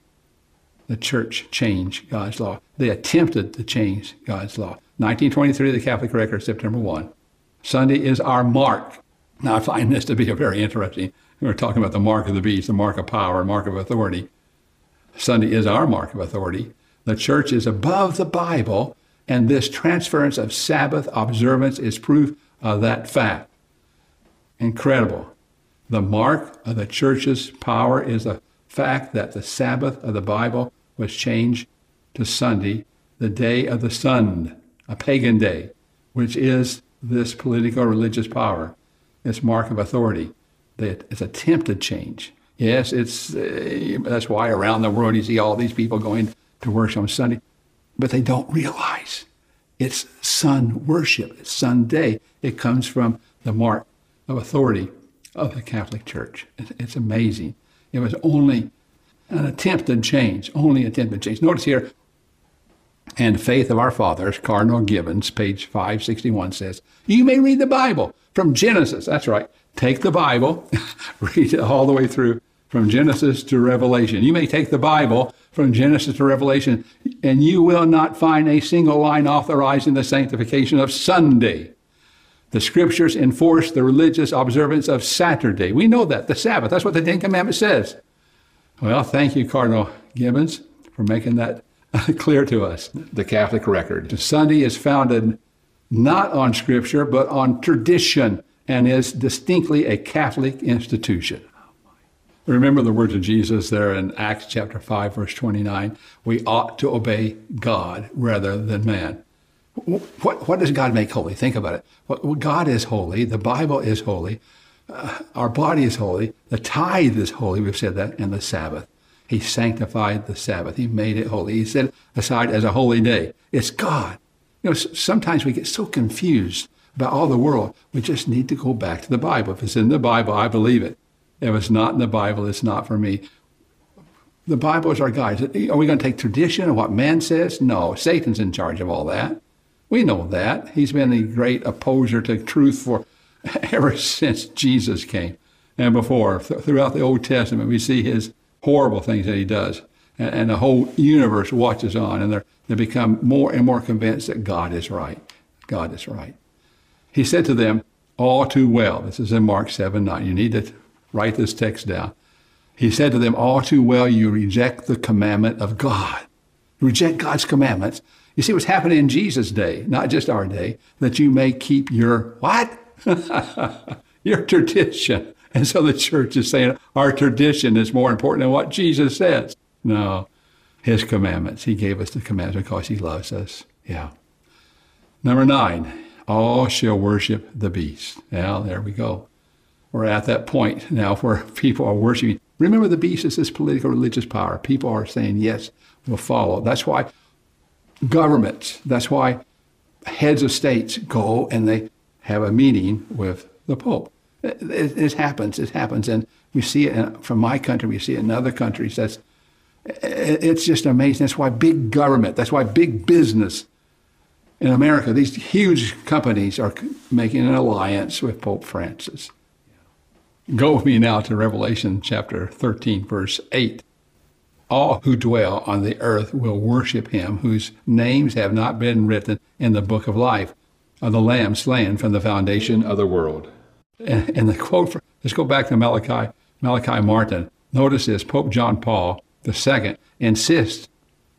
the church changed God's law. They attempted to change God's law. nineteen twenty-three, the Catholic Record, September first. Sunday is our mark. Now, I find this to be a very interesting. We were talking about the mark of the beast, the mark of power, mark of authority. Sunday is our mark of authority. The church is above the Bible, and this transference of Sabbath observance is proof of that fact. Incredible. The mark of the church's power is the fact that the Sabbath of the Bible was changed to Sunday, the day of the sun, a pagan day, which is this political religious power, its mark of authority. It's attempted change. Yes, it's uh, that's why around the world you see all these people going to worship on Sunday, but they don't realize it's sun worship, it's Sunday. It comes from the mark of authority of the Catholic Church. It's amazing. It was only an attempted change, only attempted change. Notice here, and faith of our fathers, Cardinal Gibbons, page five sixty-one says, you may read the Bible from Genesis. That's right. Take the Bible, read it all the way through from Genesis to Revelation. You may take the Bible from Genesis to Revelation, and you will not find a single line authorizing the sanctification of Sunday. The scriptures enforce the religious observance of Saturday. We know that, the Sabbath. That's what the Ten Commandments says. Well, thank you, Cardinal Gibbons, for making that clear to us, the Catholic Record. Sunday is founded not on scripture, but on tradition, and is distinctly a Catholic institution. Remember the words of Jesus there in Acts chapter five, verse twenty-nine, we ought to obey God rather than man. What, what does God make holy? Think about it. Well, God is holy. The Bible is holy. Uh, our body is holy. The tithe is holy. We've said that. And the Sabbath. He sanctified the Sabbath. He made it holy. He set it aside as a holy day. It's God. You know, sometimes we get so confused about all the world. We just need to go back to the Bible. If it's in the Bible, I believe it. If it's not in the Bible, it's not for me. The Bible is our guide. Are we going to take tradition and what man says? No. Satan's in charge of all that. We know that. He's been the great opposer to truth for ever since Jesus came and before. Th- throughout the Old Testament, we see his horrible things that he does. And, and the whole universe watches on, and they become more and more convinced that God is right. God is right. He said to them, all too well. This is in Mark seven nine. You need to write this text down. He said to them, all too well, you reject the commandment of God. Reject God's commandments. You see what's happening in Jesus' day, not just our day, that you may keep your what? Your tradition. And so the church is saying our tradition is more important than what Jesus says. No, his commandments. He gave us the commandments because he loves us. Yeah. Number nine, all shall worship the beast. Now, there we go. We're at that point now where people are worshiping. Remember, the beast is this political religious power. People are saying, yes, we'll follow. That's why governments, that's why heads of states go and they have a meeting with the Pope. It, it, it happens, it happens. And we see it in, from my country, we see it in other countries. That's, it, it's just amazing. That's why big government, that's why big business in America, these huge companies are making an alliance with Pope Francis. Go with me now to Revelation chapter thirteen, verse eight. All who dwell on the earth will worship him, whose names have not been written in the book of life of the Lamb slain from the foundation of the world. And, and the quote, for, let's go back to Malachi, Malachi Martin. Notice this, Pope John Paul the Second insists,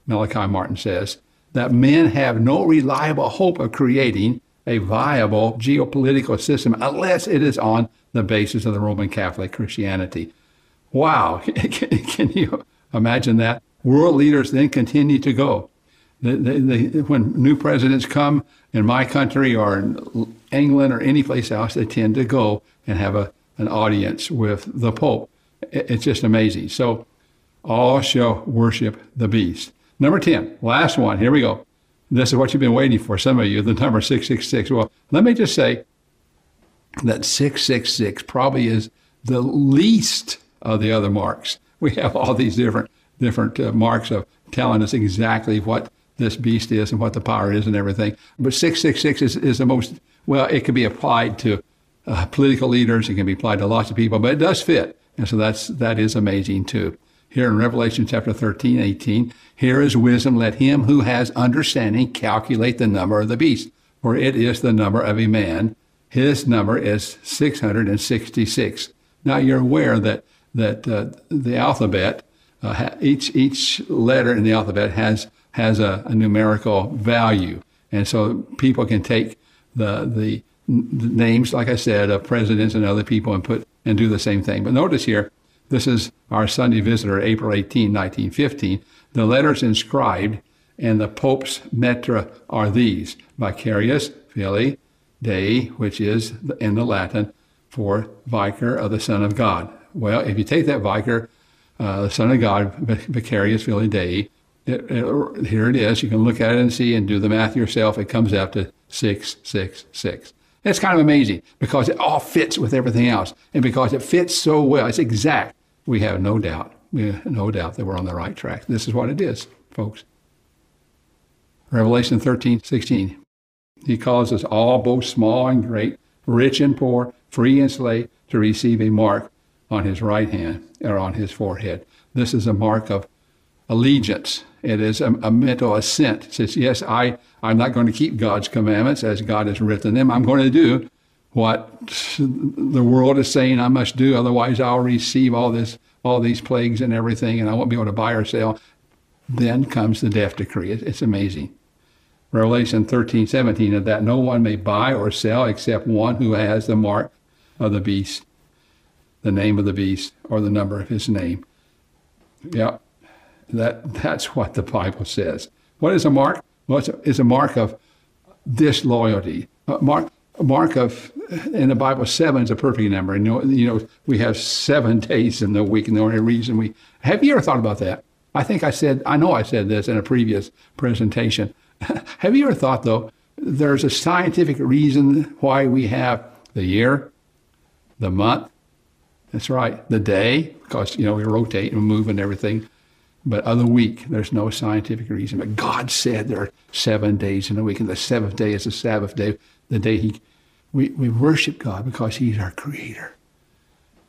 Malachi Martin says, that men have no reliable hope of creating a viable geopolitical system unless it is on the basis of the Roman Catholic Christianity. Wow, can you imagine that? World leaders then continue to go. They, they, they, when new presidents come in my country or in England or any place else, they tend to go and have a, an audience with the Pope. It's just amazing. So all shall worship the beast. Number ten, last one, here we go. This is what you've been waiting for, some of you, the number six six six. Well, let me just say that six six six probably is the least of the other marks. We have all these different different uh, marks of telling us exactly what this beast is and what the power is and everything. But six six six is, is the most, well, it can be applied to uh, political leaders. It can be applied to lots of people, but it does fit. And so that's, that is amazing too. Here in Revelation chapter thirteen, eighteen, here is wisdom. Let him who has understanding calculate the number of the beast, for it is the number of a man. His number is six hundred sixty-six. Now you're aware that, that uh, the alphabet, uh, each, each letter in the alphabet has, has a, a numerical value. And so people can take the, the names, like I said, of presidents and other people and put and do the same thing. But notice here, this is our Sunday Visitor, April eighteenth, nineteen fifteen. The letters inscribed and the Pope's metra are these: Vicarius Filii Dei, which is in the Latin for Vicar of the Son of God. Well, if you take that Vicar, uh, the Son of God, Vicarius Filii Dei, it, it, here it is. You can look at it and see and do the math yourself. It comes out to six six six. It's kind of amazing because it all fits with everything else. And because it fits so well, it's exact. We have no doubt, we have no doubt that we're on the right track. This is what it is, folks. Revelation thirteen, sixteen. He calls us all, both small and great, rich and poor, free and slave, to receive a mark on his right hand or on his forehead. This is a mark of allegiance. It is a, a mental assent. It says, yes, I, I'm not going to keep God's commandments as God has written them. I'm going to do what the world is saying I must do. Otherwise, I'll receive all this, all these plagues and everything, and I won't be able to buy or sell. Then comes the death decree. It, it's amazing. Revelation thirteen, seventeen, of that no one may buy or sell except one who has the mark of the beast, the name of the beast, or the number of his name. Yeah. That, that's what the Bible says. What is a mark? Well, it's a, it's a mark of disloyalty. A mark, a mark of, in the Bible, seven is a perfect number. And, you know, we have seven days in the week, and the only reason we... Have you ever thought about that? I think I said, I know I said this in a previous presentation. Have you ever thought, though, there's a scientific reason why we have the year, the month, that's right, the day, because, you know, we rotate and move and everything. But other week, there's no scientific reason. But God said there are seven days in a week, and the seventh day is the Sabbath day, the day he, we, we worship God because he's our creator.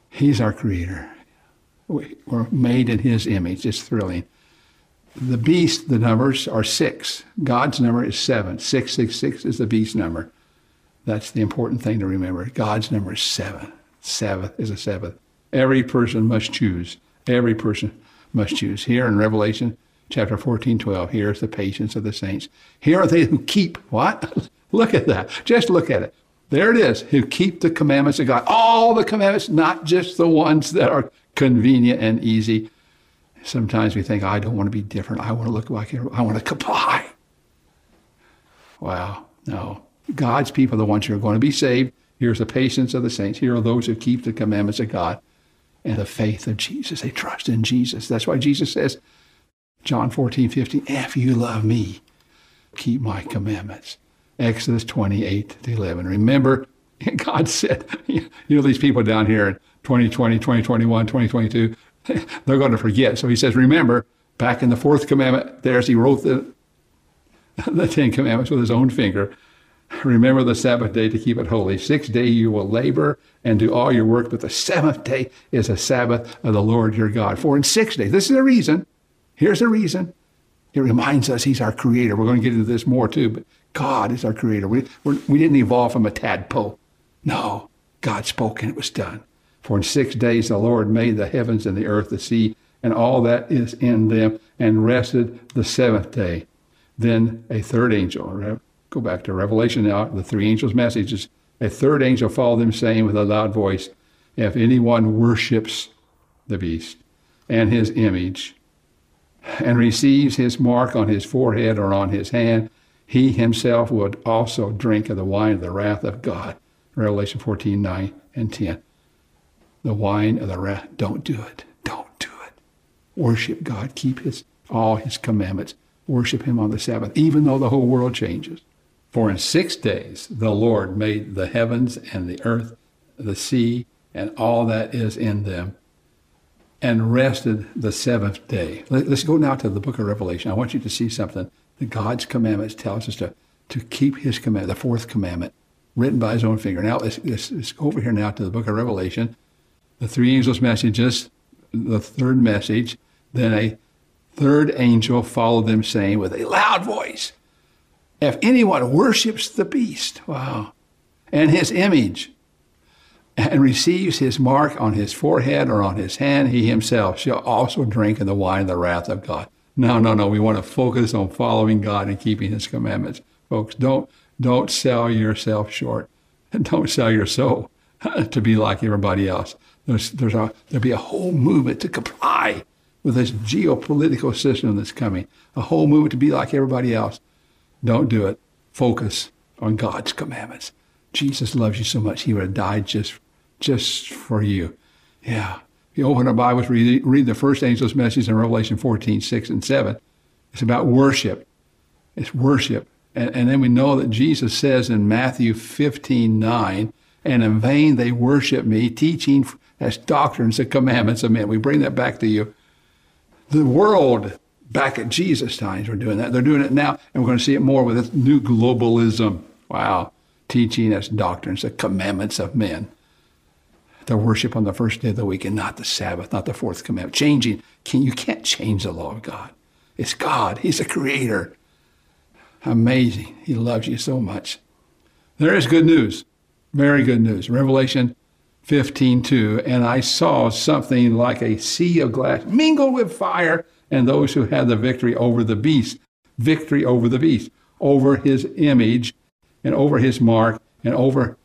He's our creator. We, we're made in his image. It's thrilling. The beast, the numbers are six. God's number is seven. Six, six, six is the beast number. That's the important thing to remember. God's number is seven. Sabbath is a Sabbath. Every person must choose. Every person must choose. Here in Revelation chapter fourteen, twelve, here is the patience of the saints. Here are they who keep, what? Look at that. Just look at it. There it is, who keep the commandments of God. All the commandments, not just the ones that are convenient and easy. Sometimes we think, I don't want to be different. I want to look like everyone. I want to comply. Wow, no. God's people are the ones who are going to be saved. Here's the patience of the saints. Here are those who keep the commandments of God and the faith of Jesus. They trust in Jesus. That's why Jesus says, John fourteen, fifteen, if you love me, keep my commandments. Exodus twenty-eight to eleven. Remember, God said, you know, these people down here in twenty twenty, twenty twenty-one, twenty twenty-two, they're going to forget. So he says, remember, back in the fourth commandment, there's he wrote the, the Ten Commandments with his own finger. Remember the Sabbath day to keep it holy. Six day you will labor and do all your work, but the seventh day is a Sabbath of the Lord your God. For in six days, this is the reason. Here's the reason. It reminds us he's our creator. We're going to get into this more too, but God is our creator. We, we're, we didn't evolve from a tadpole. No, God spoke and it was done. For in six days the Lord made the heavens and the earth, the sea, and all that is in them, and rested the seventh day. Then a third angel, right? Go back to Revelation now, the three angels' messages. A third angel followed them, saying with a loud voice, if anyone worships the beast and his image and receives his mark on his forehead or on his hand, he himself would also drink of the wine of the wrath of God. Revelation fourteen, nine and ten. The wine of the wrath. Don't do it. Don't do it. Worship God. Keep his all his commandments. Worship him on the Sabbath, even though the whole world changes. For in six days the Lord made the heavens and the earth, the sea, and all that is in them, and rested the seventh day. Let's go now to the book of Revelation. I want you to see something. That God's commandments tell us to, to keep his commandment, the fourth commandment, written by his own finger. Now let's, let's, let's go over here now to the book of Revelation. The three angels' messages, the third message, then a third angel followed them, saying with a loud voice, if anyone worships the beast, wow, and his image, and receives his mark on his forehead or on his hand, he himself shall also drink of the wine of the wrath of God. No, no, no, we want to focus on following God and keeping his commandments. Folks, don't, don't sell yourself short. Don't sell your soul to be like everybody else. There's, there's a, there'll be a whole movement to comply with this geopolitical system that's coming, a whole movement to be like everybody else. Don't do it. Focus on God's commandments. Jesus loves you so much, he would have died just, just for you. Yeah. If you open the Bible, read, read the first angel's message in Revelation fourteen, six, and seven. It's about worship. It's worship. And, and then we know that Jesus says in Matthew fifteen, nine, and in vain they worship me, teaching as doctrines the commandments of men. We bring that back to you. The world, back at Jesus' times, were doing that. They're doing it now, and we're going to see it more with this new globalism. Wow. Teaching as doctrines the commandments of men. The worship on the first day of the week and not the Sabbath, not the fourth commandment. Changing. Can, you can't change the law of God. It's God. He's the creator. Amazing. He loves you so much. There is good news. Very good news. Revelation fifteen, two. And I saw something like a sea of glass mingled with fire, and those who had the victory over the beast. Victory over the beast. Over his image, and over his mark, and over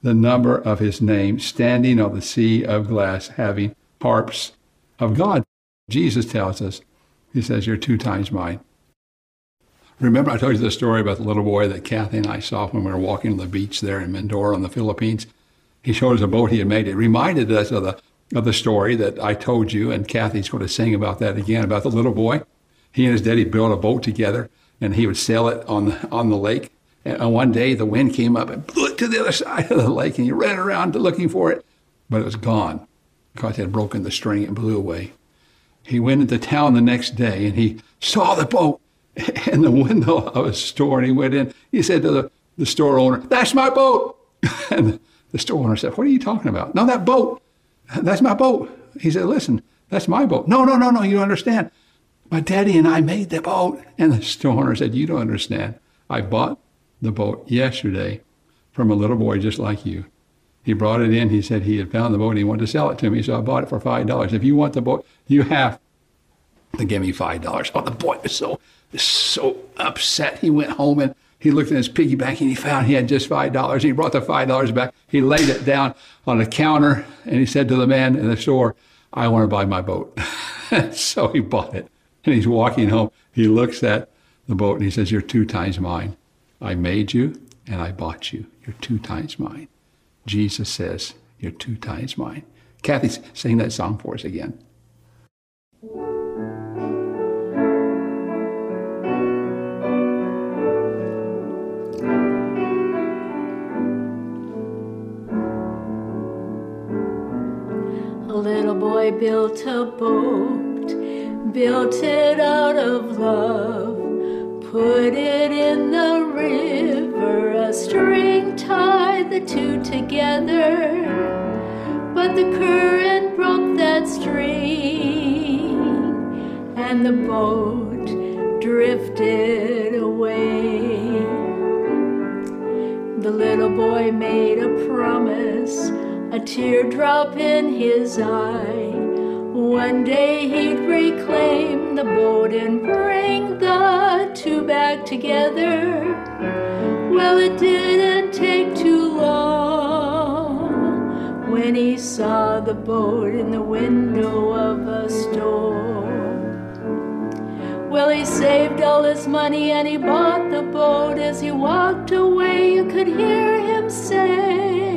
the number of his name, standing on the sea of glass, having harps of God. Jesus tells us, he says, you're two times mine. Remember, I told you the story about the little boy that Kathy and I saw when we were walking on the beach there in Mindoro in the Philippines. He showed us a boat he had made. It reminded us of the, of the story that I told you, and Kathy's going to sing about that again, about the little boy. He and his daddy built a boat together, and he would sail it on the, on the lake. And one day, the wind came up and blew it to the other side of the lake, and he ran around looking for it, but it was gone because it had broken the string and blew away. He went into town the next day, and he saw the boat in the window of a store, and he went in. He said to the, the store owner, that's my boat. And the store owner said, what are you talking about? No, that boat. That's my boat. He said, listen, that's my boat. No, no, no, no, you don't understand. My daddy and I made the boat. And the store owner said, you don't understand. I bought the boat yesterday from a little boy just like you. He brought it in. He said he had found the boat and he wanted to sell it to me, so I bought it for five dollars. If you want the boat, you have to give me five dollars. Oh, the boy was so, so upset. He went home and he looked in his piggy bank and he found he had just five dollars. He brought the five dollars back. He laid it down on the counter and he said to the man in the store, I want to buy my boat. So he bought it. And he's walking home. He looks at the boat and he says, you're two times mine. I made you, and I bought you. You're two times mine. Jesus says, you're two times mine. Kathy, sing that song for us again. A little boy built a boat, built it out of love. Put it in the river, a string tied the two together, but the current broke that string, and the boat drifted away. The little boy made a promise, a teardrop in his eye. One day he'd reclaim the boat and bring the two back together. Well, it didn't take too long when he saw the boat in the window of a store. Well, he saved all his money and he bought the boat. As he walked away, you could hear him say,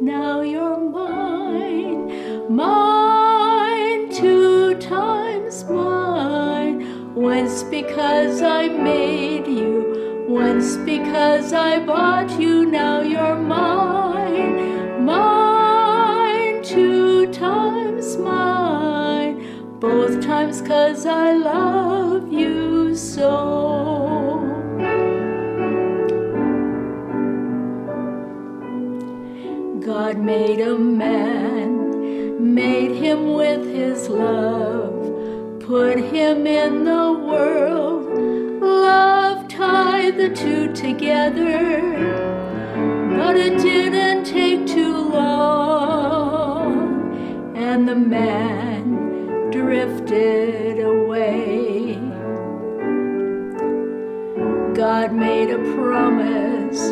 now you're mine, mine, two times mine. Once because I made you, once because I bought you, now you're mine, mine, two times mine. Both times 'cause I love you so. God made a man, made him with his love, put him in the world. Love tied the two together, but it didn't take too long, and the man drifted away. God made a promise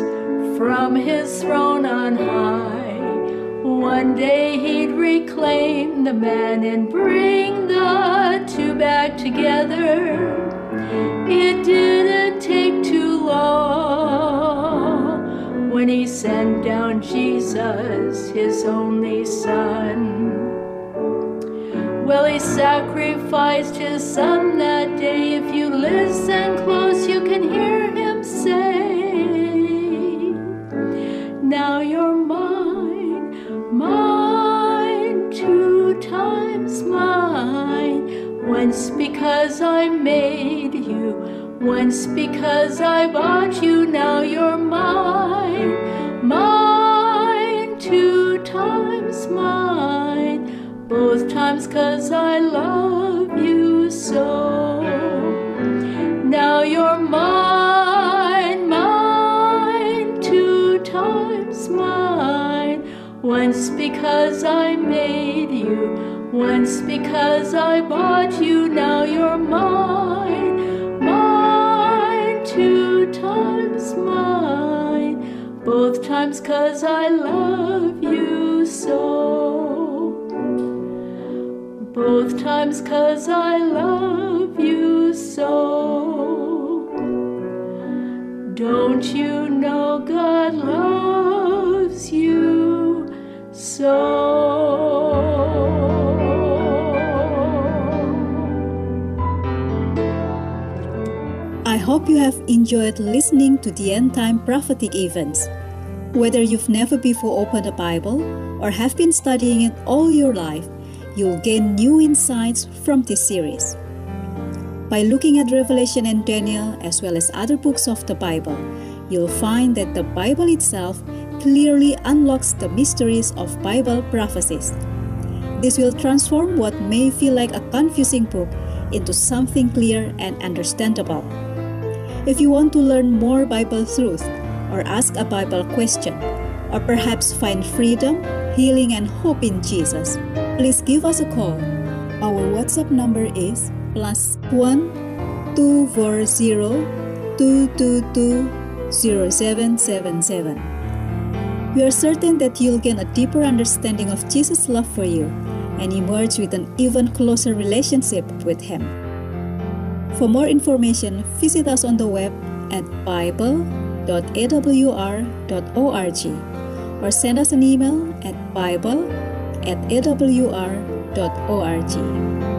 from his throne on high. One day he'd reclaim the man and bring the two back together. It didn't take too long when he sent down Jesus, his only son. Well, he sacrificed his son that day. If you listen close, you can hear him say, now you're mine, mine, two times mine. Once because I made you, once because I bought you, now you're mine, mine, two times mine. Both times 'cause I love you so. Now you're mine, mine, two times mine. Once because I made you, once because I bought you, now you're mine, mine, two times mine. Both times 'cause I love you so. Both times 'cause I love you so. Don't you know God loves you so? I hope you have enjoyed listening to the end time prophetic events. Whether you've never before opened a Bible or have been studying it all your life, you'll gain new insights from this series. By looking at Revelation and Daniel as well as other books of the Bible, you'll find that the Bible itself clearly unlocks the mysteries of Bible prophecies. This will transform what may feel like a confusing book into something clear and understandable. If you want to learn more Bible truth, or ask a Bible question, or perhaps find freedom, healing, and hope in Jesus, please give us a call. Our WhatsApp number is plus one two four zero two two two zero seven seven seven. We are certain that you'll gain a deeper understanding of Jesus' love for you and emerge with an even closer relationship with Him. For more information, visit us on the web at bible dot a w r dot org or send us an email at bible at a w r dot org.